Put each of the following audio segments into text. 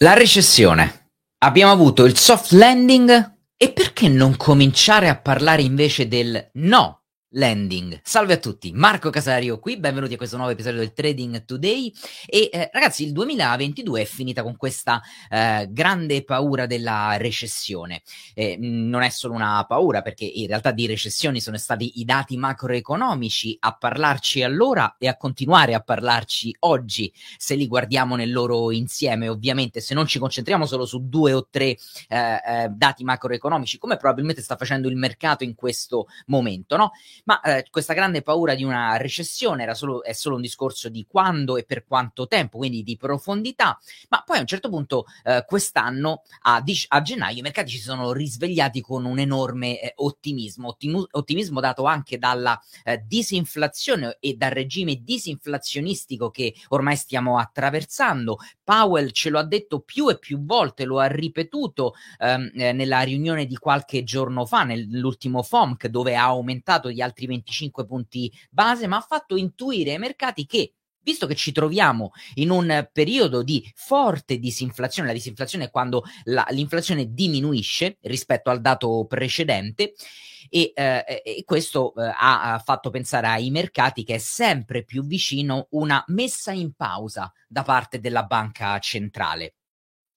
La recessione. Abbiamo avuto il soft landing e perché non cominciare a parlare invece del no landing? Salve a tutti, Marco Casario qui, benvenuti a questo nuovo episodio del Trading Today e ragazzi il 2022 è finita con questa grande paura della recessione. Non è solo una paura, perché in realtà di recessioni sono stati i dati macroeconomici a parlarci allora e a continuare a parlarci oggi, se li guardiamo nel loro insieme. Ovviamente se non ci concentriamo solo su due o tre dati macroeconomici, come probabilmente sta facendo il mercato in questo momento, no? Ma questa grande paura di una recessione è solo un discorso di quando e per quanto tempo, quindi di profondità, ma poi a un certo punto quest'anno a gennaio i mercati si sono risvegliati con un enorme ottimismo dato anche dalla disinflazione e dal regime disinflazionistico che ormai stiamo attraversando. Powell ce lo ha detto più e più volte, lo ha ripetuto nella riunione di qualche giorno fa, nell'ultimo FOMC, dove ha aumentato gli altri 25 punti base, ma ha fatto intuire ai mercati che, visto che ci troviamo in un periodo di forte disinflazione, la disinflazione è quando l'inflazione diminuisce rispetto al dato precedente, e questo ha fatto pensare ai mercati che è sempre più vicino una messa in pausa da parte della banca centrale.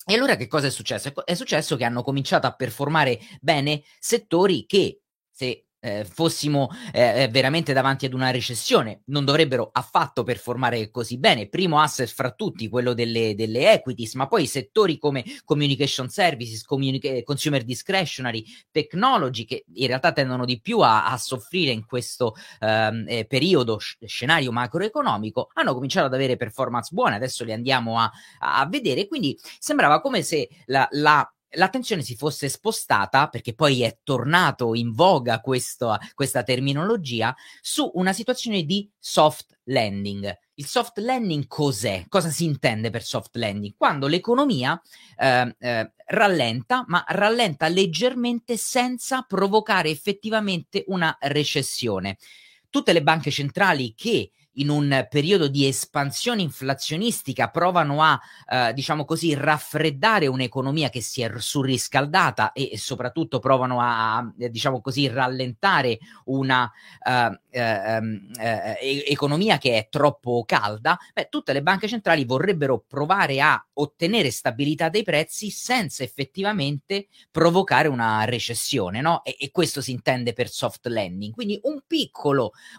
E allora che cosa è successo? È successo che hanno cominciato a performare bene settori che, se fossimo veramente davanti ad una recessione, non dovrebbero affatto performare così bene. Primo asset fra tutti, quello delle equities, ma poi settori come communication services, consumer discretionary, technology, che in realtà tendono di più a soffrire in questo periodo, scenario macroeconomico, hanno cominciato ad avere performance buone. Adesso li andiamo a vedere. Quindi sembrava come se l'attenzione si fosse spostata, perché poi è tornato in voga questa terminologia, su una situazione di soft landing. Il soft landing cos'è? Cosa si intende per soft landing? Quando l'economia rallenta, ma rallenta leggermente senza provocare effettivamente una recessione. Tutte le banche centrali che in un periodo di espansione inflazionistica provano a, diciamo così, raffreddare un'economia che si è surriscaldata e soprattutto provano a, diciamo così, rallentare una economia che è troppo calda, tutte le banche centrali vorrebbero provare a ottenere stabilità dei prezzi senza effettivamente provocare una recessione, no? E questo si intende per soft landing. Quindi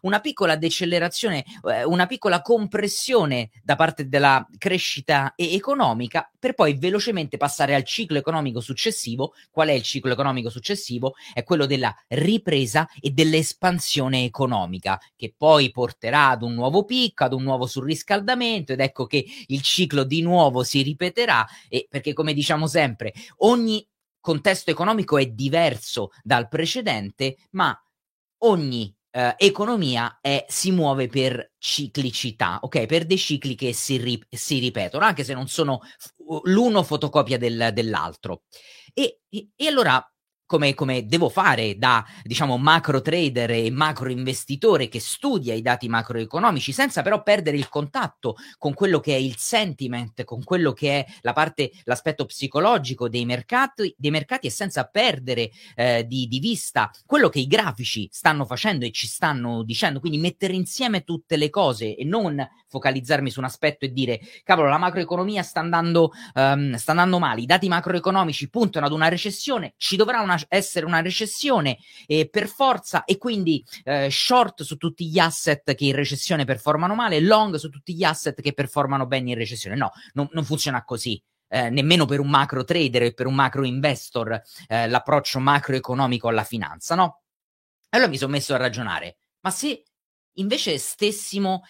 una piccola decelerazione, una piccola compressione da parte della crescita economica, per poi velocemente passare al ciclo economico successivo. Qual è il ciclo economico successivo? È quello della ripresa e dell'espansione economica, che poi porterà ad un nuovo picco, ad un nuovo surriscaldamento, ed ecco che il ciclo di nuovo si ripeterà, perché, come diciamo sempre, ogni contesto economico è diverso dal precedente, ma ogni economia si muove per ciclicità, ok? Per dei cicli che si ripetono, anche se non sono l'uno fotocopia dell'altro. E allora, come devo fare da, diciamo, macro trader e macro investitore che studia i dati macroeconomici senza però perdere il contatto con quello che è il sentiment, con quello che è l'aspetto psicologico dei mercati, e senza perdere di vista quello che i grafici stanno facendo e ci stanno dicendo? Quindi mettere insieme tutte le cose e non focalizzarmi su un aspetto e dire: cavolo, la macroeconomia sta andando male, i dati macroeconomici puntano ad una recessione, ci dovrà essere una recessione per forza, e quindi short su tutti gli asset che in recessione performano male, long su tutti gli asset che performano bene in recessione. No, non funziona così, nemmeno per un macro trader e per un macro investor l'approccio macroeconomico alla finanza, no? Allora mi sono messo a ragionare: ma se invece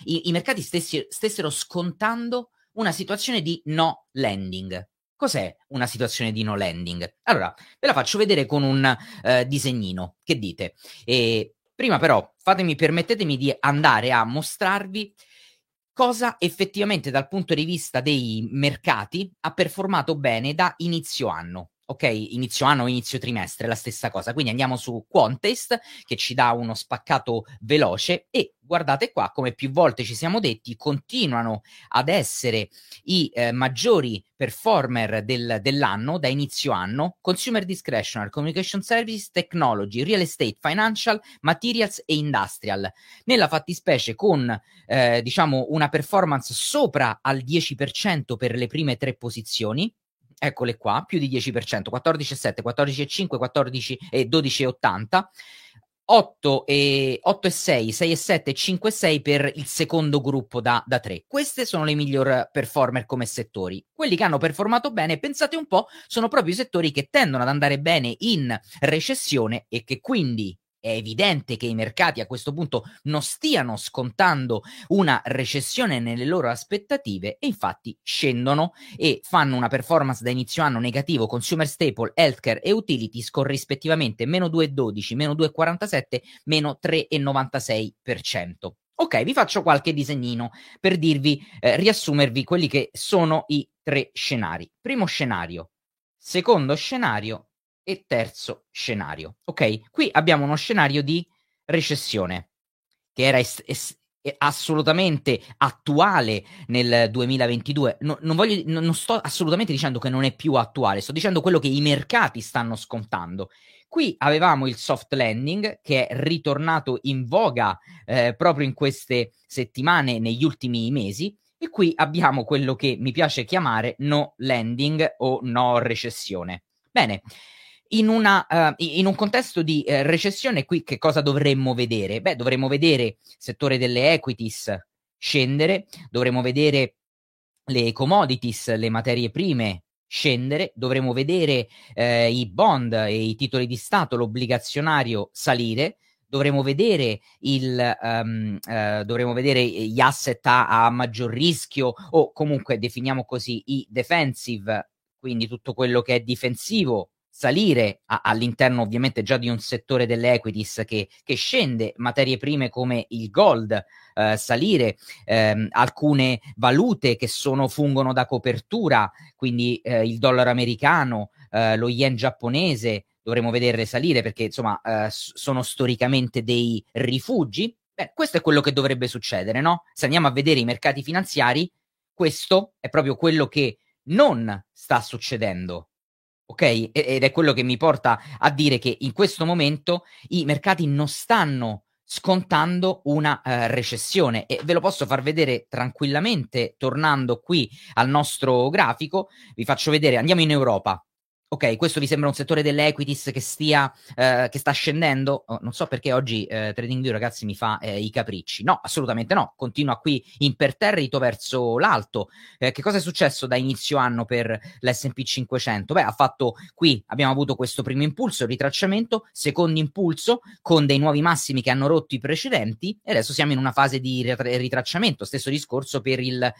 i mercati stessero scontando una situazione di no landing? Cos'è una situazione di no landing? Allora, ve la faccio vedere con un disegnino. Che dite? E prima però permettetemi di andare a mostrarvi cosa effettivamente dal punto di vista dei mercati ha performato bene da inizio anno. ok, inizio anno, inizio trimestre, la stessa cosa. Quindi andiamo su Quantest, che ci dà uno spaccato veloce, e guardate qua, come più volte ci siamo detti, continuano ad essere i maggiori performer dell'anno, da inizio anno: Consumer Discretionary, Communication Services, Technology, Real Estate, Financial, Materials e Industrial. Nella fattispecie con, diciamo, una performance sopra al 10% per le prime tre posizioni. Eccole qua, più di 10%, 14,7, 14,5, 14 e 12,80, 8,6, 6,7 e 5,6 per il secondo gruppo da 3. Queste sono le miglior performer come settori. Quelli che hanno performato bene, pensate un po', sono proprio i settori che tendono ad andare bene in recessione e che quindi è evidente che i mercati a questo punto non stiano scontando una recessione nelle loro aspettative, e infatti scendono e fanno una performance da inizio anno negativo: Consumer Staple, Healthcare e Utilities, con rispettivamente meno 2,12, meno 2,47, meno 3,96%. Ok, vi faccio qualche disegnino per dirvi, riassumervi quelli che sono i tre scenari. Primo scenario, secondo scenario e terzo scenario. Ok, qui abbiamo uno scenario di recessione che era assolutamente attuale nel 2022. Non sto assolutamente dicendo che non è più attuale, sto dicendo quello che i mercati stanno scontando. Qui avevamo il soft landing, che è ritornato in voga proprio in queste settimane, negli ultimi mesi, e qui abbiamo quello che mi piace chiamare no landing o no recessione. Bene. In un contesto di recessione, qui che cosa dovremmo vedere? Beh, dovremmo vedere il settore delle equities scendere, dovremmo vedere le commodities, le materie prime scendere, dovremmo vedere i bond e i titoli di Stato, l'obbligazionario salire, dovremmo vedere gli asset a maggior rischio, o comunque definiamo così i defensive, quindi tutto quello che è difensivo, salire all'interno ovviamente già di un settore delle equities che scende, materie prime come il gold salire, alcune valute che fungono da copertura, quindi il dollaro americano, lo yen giapponese dovremmo vederle salire, perché insomma sono storicamente dei rifugi. Beh, questo è quello che dovrebbe succedere, no? Se andiamo a vedere i mercati finanziari, questo è proprio quello che non sta succedendo. Ok? Ed è quello che mi porta a dire che in questo momento i mercati non stanno scontando una recessione, e ve lo posso far vedere tranquillamente tornando qui al nostro grafico. Vi faccio vedere, andiamo in Europa. Ok, questo vi sembra un settore delle equities che sta scendendo? Oh, non so perché oggi TradingView, ragazzi, mi fa i capricci. No, assolutamente no. Continua qui imperterrito verso l'alto. Che cosa è successo da inizio anno per l'S&P 500? Beh, abbiamo avuto questo primo impulso, ritracciamento, secondo impulso con dei nuovi massimi che hanno rotto i precedenti, e adesso siamo in una fase di ritracciamento. Stesso discorso per il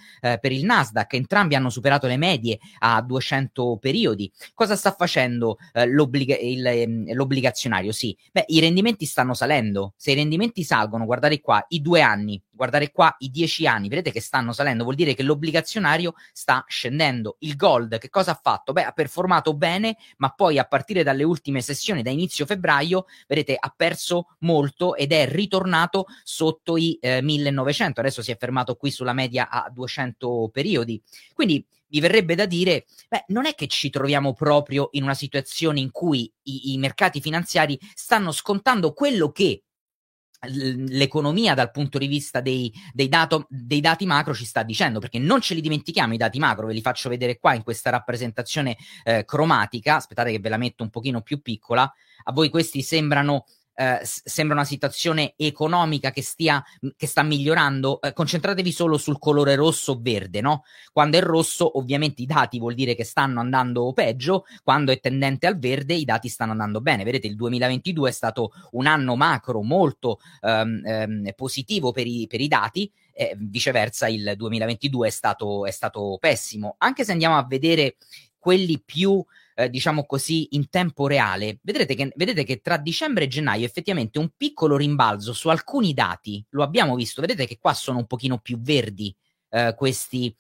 Nasdaq, entrambi hanno superato le medie a 200 periodi. Cosa sta facendo l'obbligazionario? Sì, beh, i rendimenti stanno salendo. Se i rendimenti salgono, guardate qua i 2 anni, guardate qua i 10 anni, vedete che stanno salendo, vuol dire che l'obbligazionario sta scendendo. Il gold che cosa ha fatto? Beh, ha performato bene, ma poi a partire dalle ultime sessioni, da inizio febbraio, vedete, ha perso molto ed è ritornato sotto i 1900, adesso si è fermato qui sulla media a 200 periodi. Quindi mi verrebbe da dire, beh, non è che ci troviamo proprio in una situazione in cui i mercati finanziari stanno scontando quello che l'economia dal punto di vista dei dati macro ci sta dicendo, perché non ce li dimentichiamo i dati macro. Ve li faccio vedere qua in questa rappresentazione cromatica. Aspettate che ve la metto un pochino più piccola. A voi questi sembra una situazione economica che sta migliorando. Concentratevi solo sul colore rosso o verde, no? Quando è rosso ovviamente i dati vuol dire che stanno andando peggio, quando è tendente al verde i dati stanno andando bene. Vedete, il 2022 è stato un anno macro molto positivo per i dati, viceversa il 2022 è stato pessimo. Anche se andiamo a vedere quelli più diciamo così in tempo reale, vedrete che tra dicembre e gennaio effettivamente un piccolo rimbalzo su alcuni dati lo abbiamo visto. Vedete che qua sono un pochino più verdi questi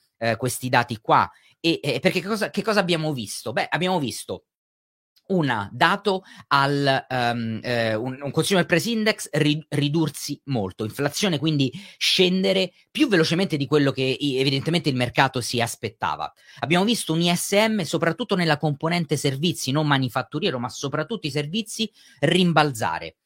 dati qua, e perché che cosa abbiamo visto? Beh, abbiamo visto un dato al un consumer price index ridursi molto, inflazione quindi scendere più velocemente di quello che evidentemente il mercato si aspettava. Abbiamo visto un ISM soprattutto nella componente servizi, non manifatturiero ma soprattutto i servizi, rimbalzare.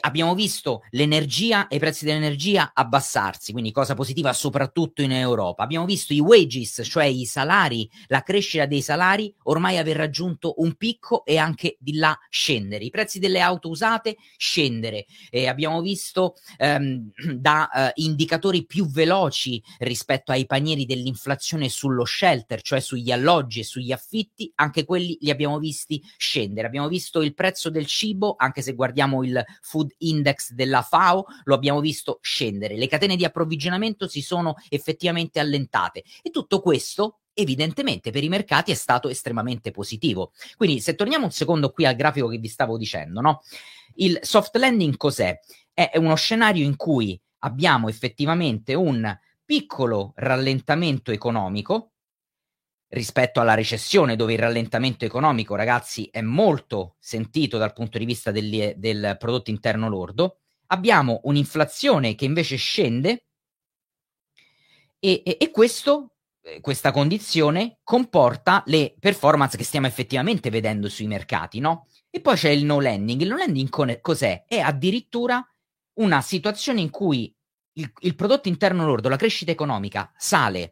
Abbiamo visto l'energia e i prezzi dell'energia abbassarsi, quindi cosa positiva soprattutto in Europa. Abbiamo visto i wages, cioè i salari, la crescita dei salari ormai aver raggiunto un picco e anche di là scendere. I prezzi delle auto usate scendere. Abbiamo visto da indicatori più veloci rispetto ai panieri dell'inflazione sullo shelter, cioè sugli alloggi e sugli affitti, anche quelli li abbiamo visti scendere. Abbiamo visto il prezzo del cibo, anche se guardiamo il Food Index della FAO, lo abbiamo visto scendere. Le catene di approvvigionamento si sono effettivamente allentate e tutto questo evidentemente per i mercati è stato estremamente positivo. Quindi se torniamo un secondo qui al grafico che vi stavo dicendo, no? Il soft landing cos'è? È uno scenario in cui abbiamo effettivamente un piccolo rallentamento economico rispetto alla recessione, dove il rallentamento economico, ragazzi, è molto sentito dal punto di vista del prodotto interno lordo. Abbiamo un'inflazione che invece scende e questa condizione comporta le performance che stiamo effettivamente vedendo sui mercati, no? E poi c'è il no landing. Il no landing cos'è? È addirittura una situazione in cui il prodotto interno lordo, la crescita economica, sale.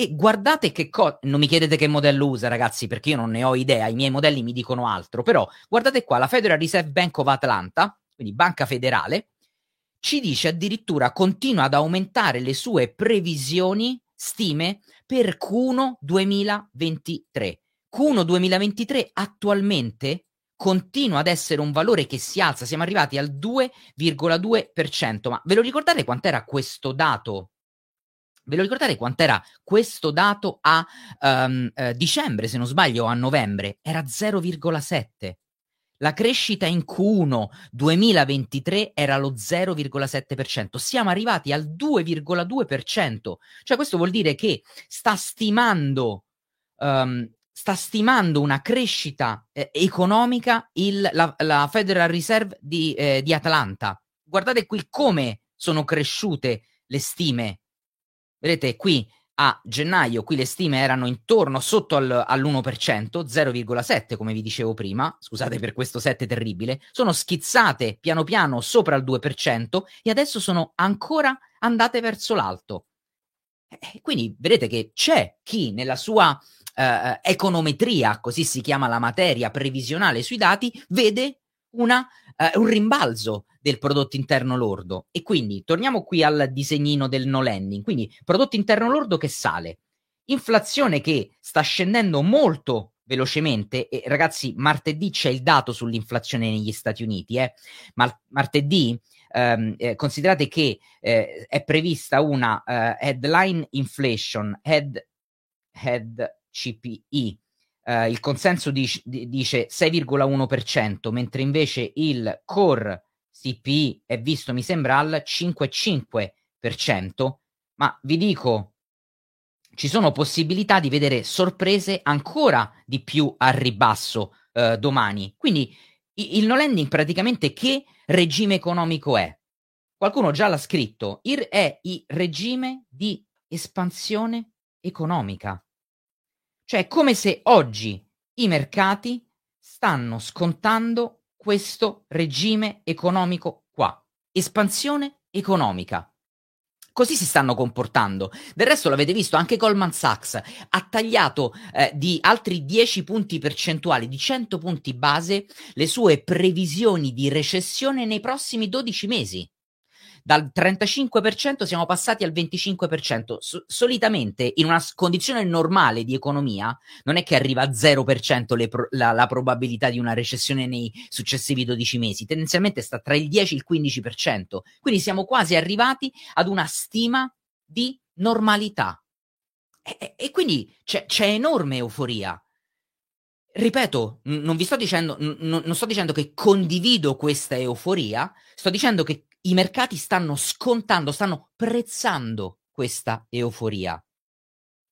E guardate che cosa, non mi chiedete che modello usa, ragazzi, perché io non ne ho idea, i miei modelli mi dicono altro, però guardate qua, la Federal Reserve Bank of Atlanta, quindi banca federale, ci dice addirittura continua ad aumentare le sue previsioni, stime, per Q1 2023. Q1 2023 attualmente continua ad essere un valore che si alza, siamo arrivati al 2,2%, ma ve lo ricordate quant'era questo dato? Ve lo ricordate quant'era questo dato a dicembre, se non sbaglio, o a novembre? Era 0,7. La crescita in Q1 2023 era lo 0,7%. Siamo arrivati al 2,2%. Cioè questo vuol dire che sta stimando una crescita economica la Federal Reserve di Atlanta. Guardate qui come sono cresciute le stime. Vedete qui a gennaio, qui le stime erano intorno sotto all'1%, 0,7 come vi dicevo prima, scusate per questo 7 terribile, sono schizzate piano piano sopra il 2% e adesso sono ancora andate verso l'alto. Quindi vedete che c'è chi nella sua econometria, così si chiama la materia previsionale sui dati, vede un rimbalzo del prodotto interno lordo. E quindi torniamo qui al disegnino del no landing, quindi prodotto interno lordo che sale, inflazione che sta scendendo molto velocemente, e ragazzi martedì c'è il dato sull'inflazione negli Stati Uniti, martedì considerate che è prevista una headline inflation, head CPI. Il consenso dice 6,1%, mentre invece il core CPI è visto, mi sembra, al 5,5%, ma vi dico, ci sono possibilità di vedere sorprese ancora di più al ribasso domani. Quindi il no landing praticamente che regime economico è? Qualcuno già l'ha scritto, è il regime di espansione economica. Cioè è come se oggi i mercati stanno scontando questo regime economico qua, espansione economica. Così si stanno comportando. Del resto l'avete visto, anche Goldman Sachs ha tagliato di altri 10 punti percentuali, di 100 punti base, le sue previsioni di recessione nei prossimi 12 mesi. Dal 35% siamo passati al 25%. Solitamente in una condizione normale di economia non è che arriva a 0% la probabilità di una recessione nei successivi 12 mesi, tendenzialmente sta tra il 10 e il 15%, quindi siamo quasi arrivati ad una stima di normalità e quindi c'è enorme euforia. Ripeto, non sto dicendo che condivido questa euforia, sto dicendo che i mercati stanno scontando, stanno prezzando questa euforia.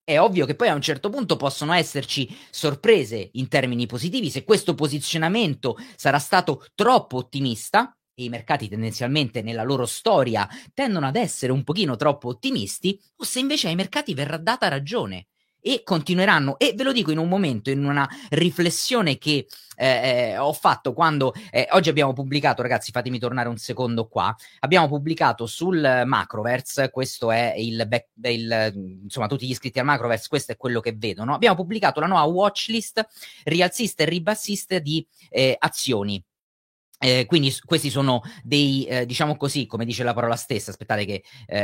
è ovvio che poi a un certo punto possono esserci sorprese in termini positivi. Se questo posizionamento sarà stato troppo ottimista, e i mercati tendenzialmente nella loro storia tendono ad essere un pochino troppo ottimisti, o se invece ai mercati verrà data ragione e continueranno. E ve lo dico, in un momento, in una riflessione che ho fatto quando oggi abbiamo pubblicato, ragazzi, fatemi tornare un secondo qua, abbiamo pubblicato sul Macroverse, questo è insomma tutti gli iscritti al Macroverse, questo è quello che vedono, abbiamo pubblicato la nuova watchlist rialzista e ribassista di azioni. Quindi questi sono dei, diciamo così, come dice la parola stessa, aspettate che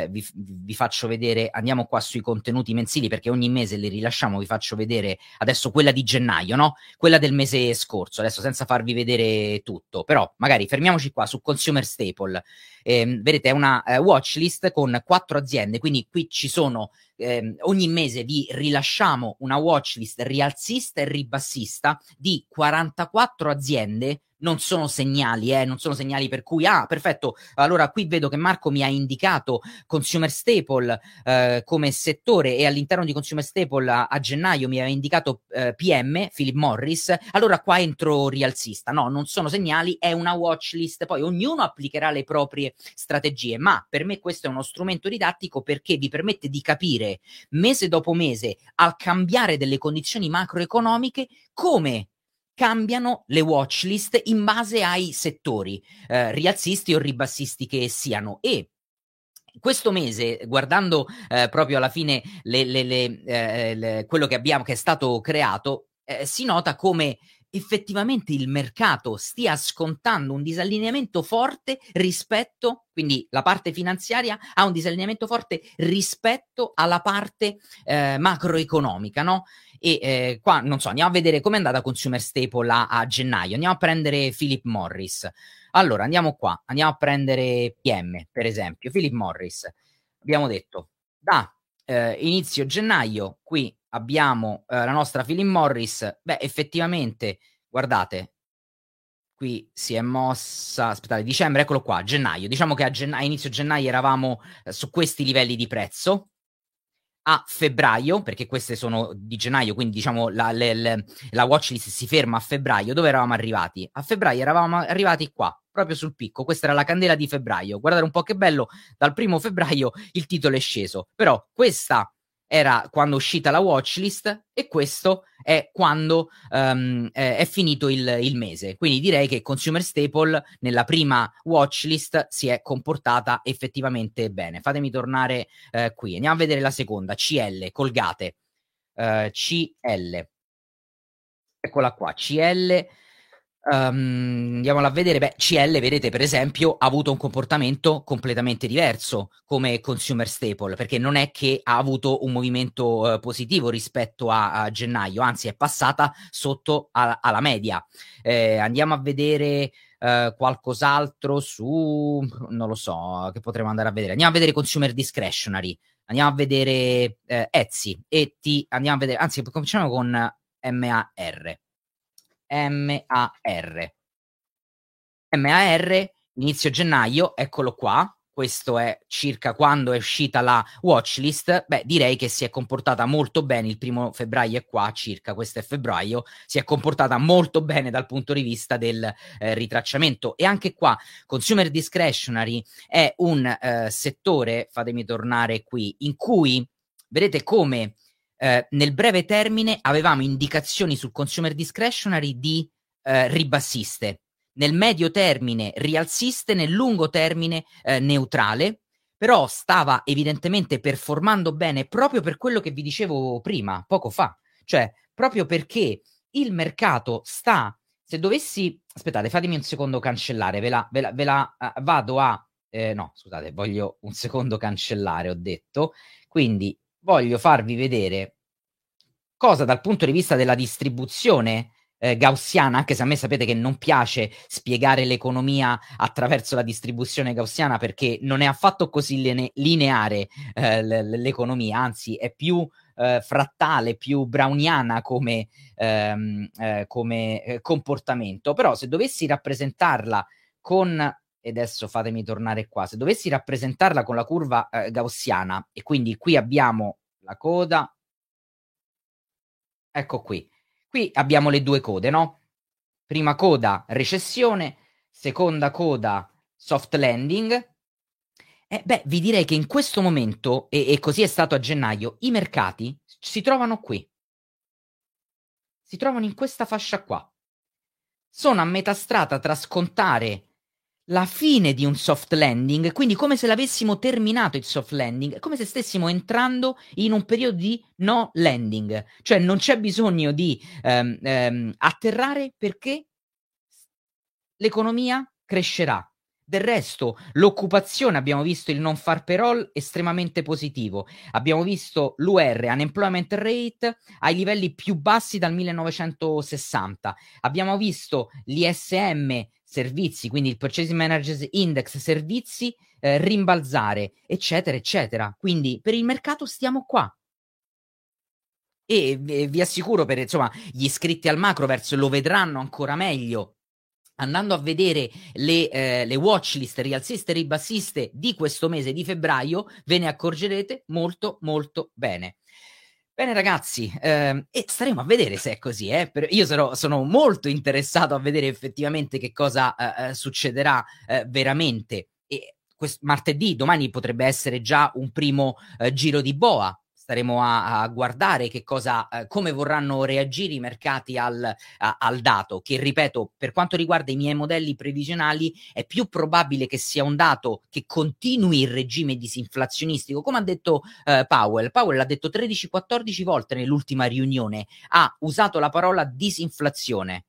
vi faccio vedere, andiamo qua sui contenuti mensili perché ogni mese li rilasciamo, vi faccio vedere adesso quella di gennaio, no? Quella del mese scorso, adesso senza farvi vedere tutto, però magari fermiamoci qua su Consumer Staple. Vedete, è una watchlist con 4 aziende, quindi qui ci sono, ogni mese vi rilasciamo una watchlist rialzista e ribassista di 44 aziende. Non sono segnali, non sono segnali per cui, perfetto, allora qui vedo che Marco mi ha indicato Consumer Staple come settore, e all'interno di Consumer Staple a gennaio mi aveva indicato PM, Philip Morris, allora qua entro rialzista. No, non sono segnali, è una watchlist, poi ognuno applicherà le proprie strategie, ma per me questo è uno strumento didattico perché vi permette di capire mese dopo mese, al cambiare delle condizioni macroeconomiche, come cambiano le watchlist in base ai settori, rialzisti o ribassisti che siano. E questo mese, guardando proprio alla fine quello che abbiamo, che è stato creato, si nota come effettivamente il mercato stia scontando un disallineamento forte rispetto, quindi la parte finanziaria ha un disallineamento forte rispetto alla parte macroeconomica, no? E qua, non so, andiamo a vedere com'è andata Consumer Staple a gennaio. Andiamo a prendere Philip Morris. Allora, andiamo qua, andiamo a prendere PM, per esempio. Philip Morris, abbiamo detto, da inizio gennaio, qui abbiamo la nostra Philip Morris. Beh, effettivamente, guardate, qui si è mossa, aspettate, dicembre, eccolo qua, gennaio. Diciamo che a inizio gennaio eravamo su questi livelli di prezzo. A febbraio, perché queste sono di gennaio, quindi diciamo la watchlist si ferma a febbraio. Dove eravamo arrivati? A febbraio eravamo arrivati qua, proprio sul picco. Questa era la candela di febbraio. Guardate un po' che bello, dal 1° febbraio il titolo è sceso. Però questa era quando è uscita la watchlist e questo è quando è finito il mese. Quindi direi che Consumer Staple nella prima watchlist si è comportata effettivamente bene. Fatemi tornare qui. Andiamo a vedere la seconda, CL, Colgate. CL. Eccola qua, CL. Andiamola a vedere. Beh, CL, vedete, per esempio, ha avuto un comportamento completamente diverso come Consumer Staple, perché non è che ha avuto un movimento positivo rispetto a gennaio, anzi è passata sotto alla media. Andiamo a vedere qualcos'altro su, non lo so, che potremmo andare a vedere. Andiamo a vedere Consumer Discretionary, andiamo a vedere Etsy, andiamo a vedere, anzi cominciamo con MAR. MAR, inizio gennaio, eccolo qua, questo è circa quando è uscita la watchlist. Beh, direi che si è comportata molto bene, il 1° febbraio è qua circa, questo è febbraio, si è comportata molto bene dal punto di vista del ritracciamento. E anche qua Consumer Discretionary è un settore, fatemi tornare qui, in cui vedete come nel breve termine avevamo indicazioni sul Consumer Discretionary di ribassiste, nel medio termine rialziste, nel lungo termine neutrale, però stava evidentemente performando bene proprio per quello che vi dicevo prima, poco fa, cioè proprio perché il mercato sta, se dovessi, aspettate, fatemi un secondo cancellare, vado a, no, scusate, voglio un secondo cancellare, ho detto, quindi voglio farvi vedere cosa dal punto di vista della distribuzione gaussiana, anche se a me sapete che non piace spiegare l'economia attraverso la distribuzione gaussiana perché non è affatto così lineare l'economia, anzi è più frattale, più browniana come comportamento. Però se dovessi rappresentarla con... E adesso fatemi tornare qua. Se dovessi rappresentarla con la curva gaussiana, e quindi qui abbiamo la coda, Ecco qui. Qui abbiamo le due code, no? Prima coda recessione, seconda coda soft landing. Beh, vi direi che in questo momento, e così è stato a gennaio, i mercati si trovano qui. Si trovano in questa fascia qua. Sono a metà strada tra scontare la fine di un soft landing, quindi come se l'avessimo terminato il soft landing, è come se stessimo entrando in un periodo di no landing, cioè non c'è bisogno di atterrare perché l'economia crescerà. Del resto l'occupazione, abbiamo visto il non far payroll estremamente positivo, abbiamo visto l'UR, unemployment rate, ai livelli più bassi dal 1960, abbiamo visto l'ISM servizi, quindi il Purchasing Managers Index servizi rimbalzare, eccetera eccetera. Quindi per il mercato stiamo qua. E vi assicuro, per insomma gli iscritti al Macroverse lo vedranno ancora meglio andando a vedere le watchlist rialziste e ribassiste di questo mese di febbraio, ve ne accorgerete molto molto bene. Bene ragazzi, e staremo a vedere se è così. Io sono molto interessato a vedere effettivamente che cosa succederà veramente. E martedì, domani potrebbe essere già un primo giro di boa. Staremo a guardare che cosa, come vorranno reagire i mercati al dato, che ripeto, per quanto riguarda i miei modelli previsionali, è più probabile che sia un dato che continui il regime disinflazionistico, come ha detto Powell. Powell l'ha detto 13-14 volte nell'ultima riunione, ha usato la parola disinflazione.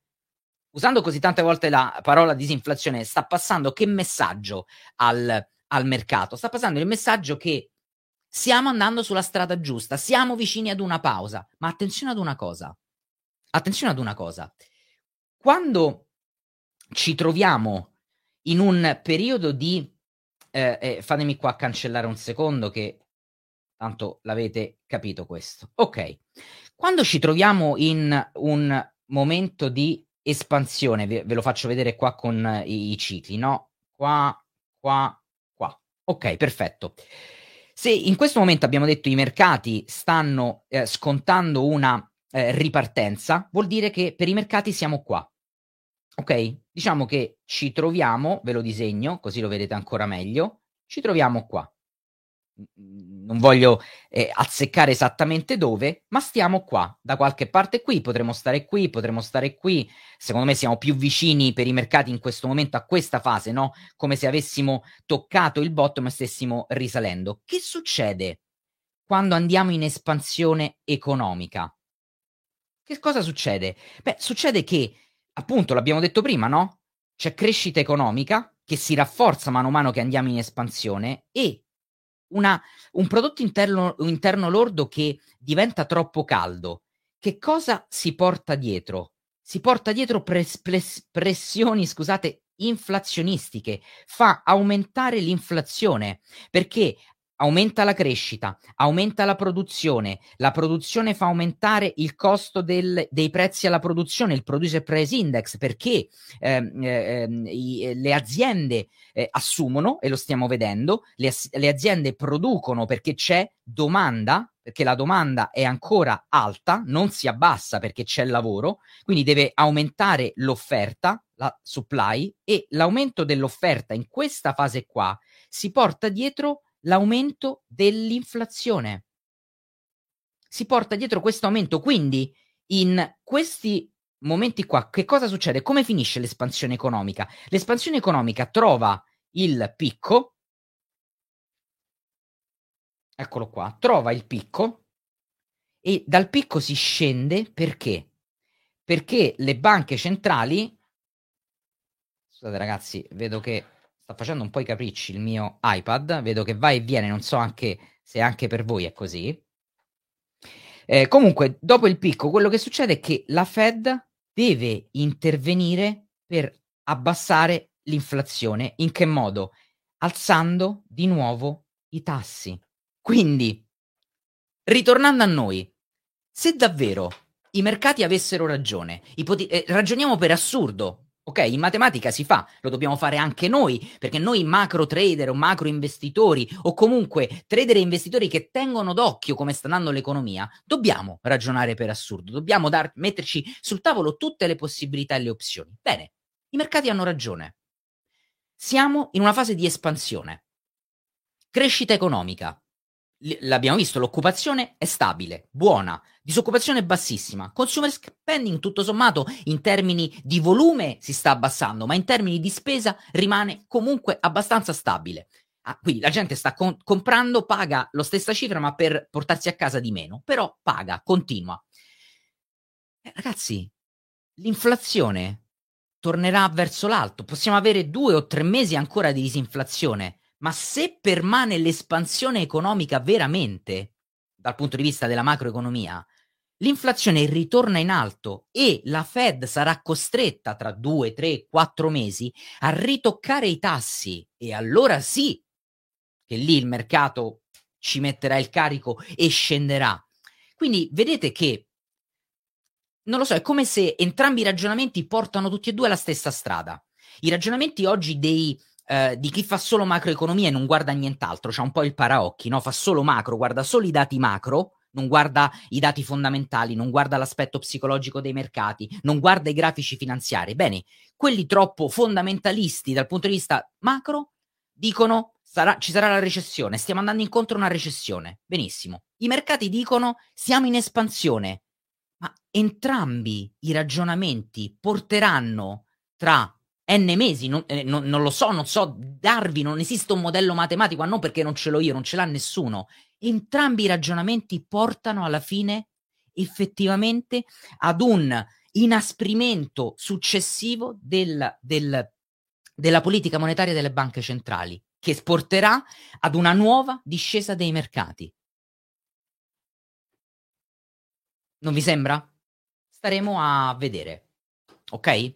Usando così tante volte la parola disinflazione, sta passando che messaggio al mercato? Sta passando il messaggio che stiamo andando sulla strada giusta, siamo vicini ad una pausa, ma attenzione ad una cosa. Quando ci troviamo in un periodo di fatemi qua cancellare un secondo, che tanto l'avete capito questo. Ok. Quando ci troviamo in un momento di espansione, ve lo faccio vedere qua con i cicli, no? Qua. Ok, perfetto. Se in questo momento abbiamo detto i mercati stanno scontando una ripartenza, vuol dire che per i mercati siamo qua, ok? Diciamo che ci troviamo, ve lo disegno così lo vedete ancora meglio, ci troviamo qua. Non voglio azzeccare esattamente dove, ma stiamo qua, da qualche parte qui, potremmo stare qui, secondo me siamo più vicini per i mercati in questo momento a questa fase, no? Come se avessimo toccato il bottom e stessimo risalendo. Che succede quando andiamo in espansione economica? Che cosa succede? Beh, succede che, appunto, l'abbiamo detto prima, no? C'è crescita economica che si rafforza mano a mano che andiamo in espansione e un prodotto interno lordo che diventa troppo caldo. Che cosa si porta dietro? Si porta dietro pressioni, inflazionistiche, fa aumentare l'inflazione, perché aumenta la crescita, aumenta la produzione fa aumentare il costo dei prezzi alla produzione, il Producer Price Index, perché le aziende assumono, e lo stiamo vedendo, le aziende producono perché c'è domanda, perché la domanda è ancora alta, non si abbassa perché c'è lavoro, quindi deve aumentare l'offerta, la supply, e l'aumento dell'offerta in questa fase qua si porta dietro l'aumento dell'inflazione. Si porta dietro questo aumento, quindi in questi momenti qua che cosa succede? Come finisce l'espansione economica? L'espansione economica trova il picco, eccolo qua, trova il picco e dal picco si scende perché? Perché le banche centrali, scusate ragazzi, vedo che sta facendo un po' i capricci il mio iPad, vedo che va e viene, non so anche se anche per voi è così. Comunque, dopo il picco, quello che succede è che la Fed deve intervenire per abbassare l'inflazione. In che modo? Alzando di nuovo i tassi. Quindi, ritornando a noi, se davvero i mercati avessero ragione, ragioniamo per assurdo, Ok, in matematica si fa, lo dobbiamo fare anche noi, perché noi macro trader o macro investitori o comunque trader e investitori che tengono d'occhio come sta andando l'economia, dobbiamo ragionare per assurdo, dobbiamo metterci sul tavolo tutte le possibilità e le opzioni. Bene, i mercati hanno ragione. Siamo in una fase di espansione, crescita economica, l'abbiamo visto, l'occupazione è stabile, buona, disoccupazione bassissima, consumer spending tutto sommato in termini di volume si sta abbassando, ma in termini di spesa rimane comunque abbastanza stabile. Ah, quindi la gente sta comprando, paga la stessa cifra ma per portarsi a casa di meno, però paga, continua. Ragazzi, l'inflazione tornerà verso l'alto, possiamo avere 2 o 3 mesi ancora di disinflazione, ma se permane l'espansione economica veramente, dal punto di vista della macroeconomia, l'inflazione ritorna in alto e la Fed sarà costretta tra 2, 3, 4 mesi a ritoccare i tassi, e allora sì che lì il mercato ci metterà il carico e scenderà. Quindi vedete che, non lo so, è come se entrambi i ragionamenti portano tutti e due alla stessa strada. I ragionamenti oggi di chi fa solo macroeconomia e non guarda nient'altro, c'ha un po' il paraocchi, no? Fa solo macro, guarda solo i dati macro, non guarda i dati fondamentali, non guarda l'aspetto psicologico dei mercati, non guarda i grafici finanziari. Bene, quelli troppo fondamentalisti dal punto di vista macro dicono ci sarà la recessione, stiamo andando incontro a una recessione. Benissimo. I mercati dicono siamo in espansione, ma entrambi i ragionamenti porteranno tra N mesi, non so darvi, non esiste un modello matematico, ma non perché non ce l'ho io, non ce l'ha nessuno. Entrambi i ragionamenti portano alla fine effettivamente ad un inasprimento successivo della politica monetaria delle banche centrali, che porterà ad una nuova discesa dei mercati. Non vi sembra? Staremo a vedere, ok?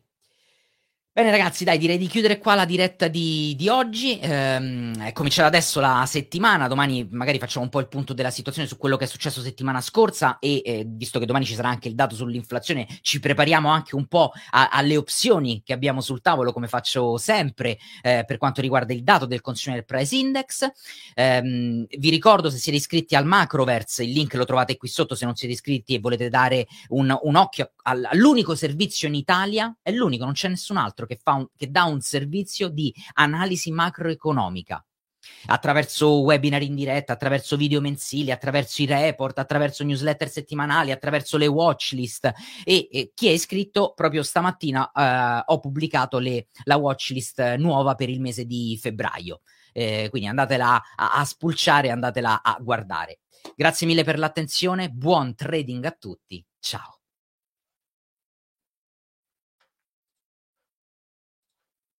Bene ragazzi, dai, direi di chiudere qua la diretta di oggi, è cominciata adesso la settimana, domani magari facciamo un po' il punto della situazione su quello che è successo settimana scorsa e visto che domani ci sarà anche il dato sull'inflazione, ci prepariamo anche un po' alle opzioni che abbiamo sul tavolo, come faccio sempre per quanto riguarda il dato del Consumer Price Index. Vi ricordo, se siete iscritti al Macroverse, il link lo trovate qui sotto, se non siete iscritti e volete dare un occhio all'unico servizio in Italia, è l'unico, non c'è nessun altro che dà un servizio di analisi macroeconomica attraverso webinar in diretta, attraverso video mensili, attraverso i report, attraverso newsletter settimanali, attraverso le watchlist e chi è iscritto proprio stamattina ho pubblicato la watchlist nuova per il mese di febbraio, quindi andatela a spulciare, andatela a guardare. Grazie mille per l'attenzione, buon trading a tutti, ciao.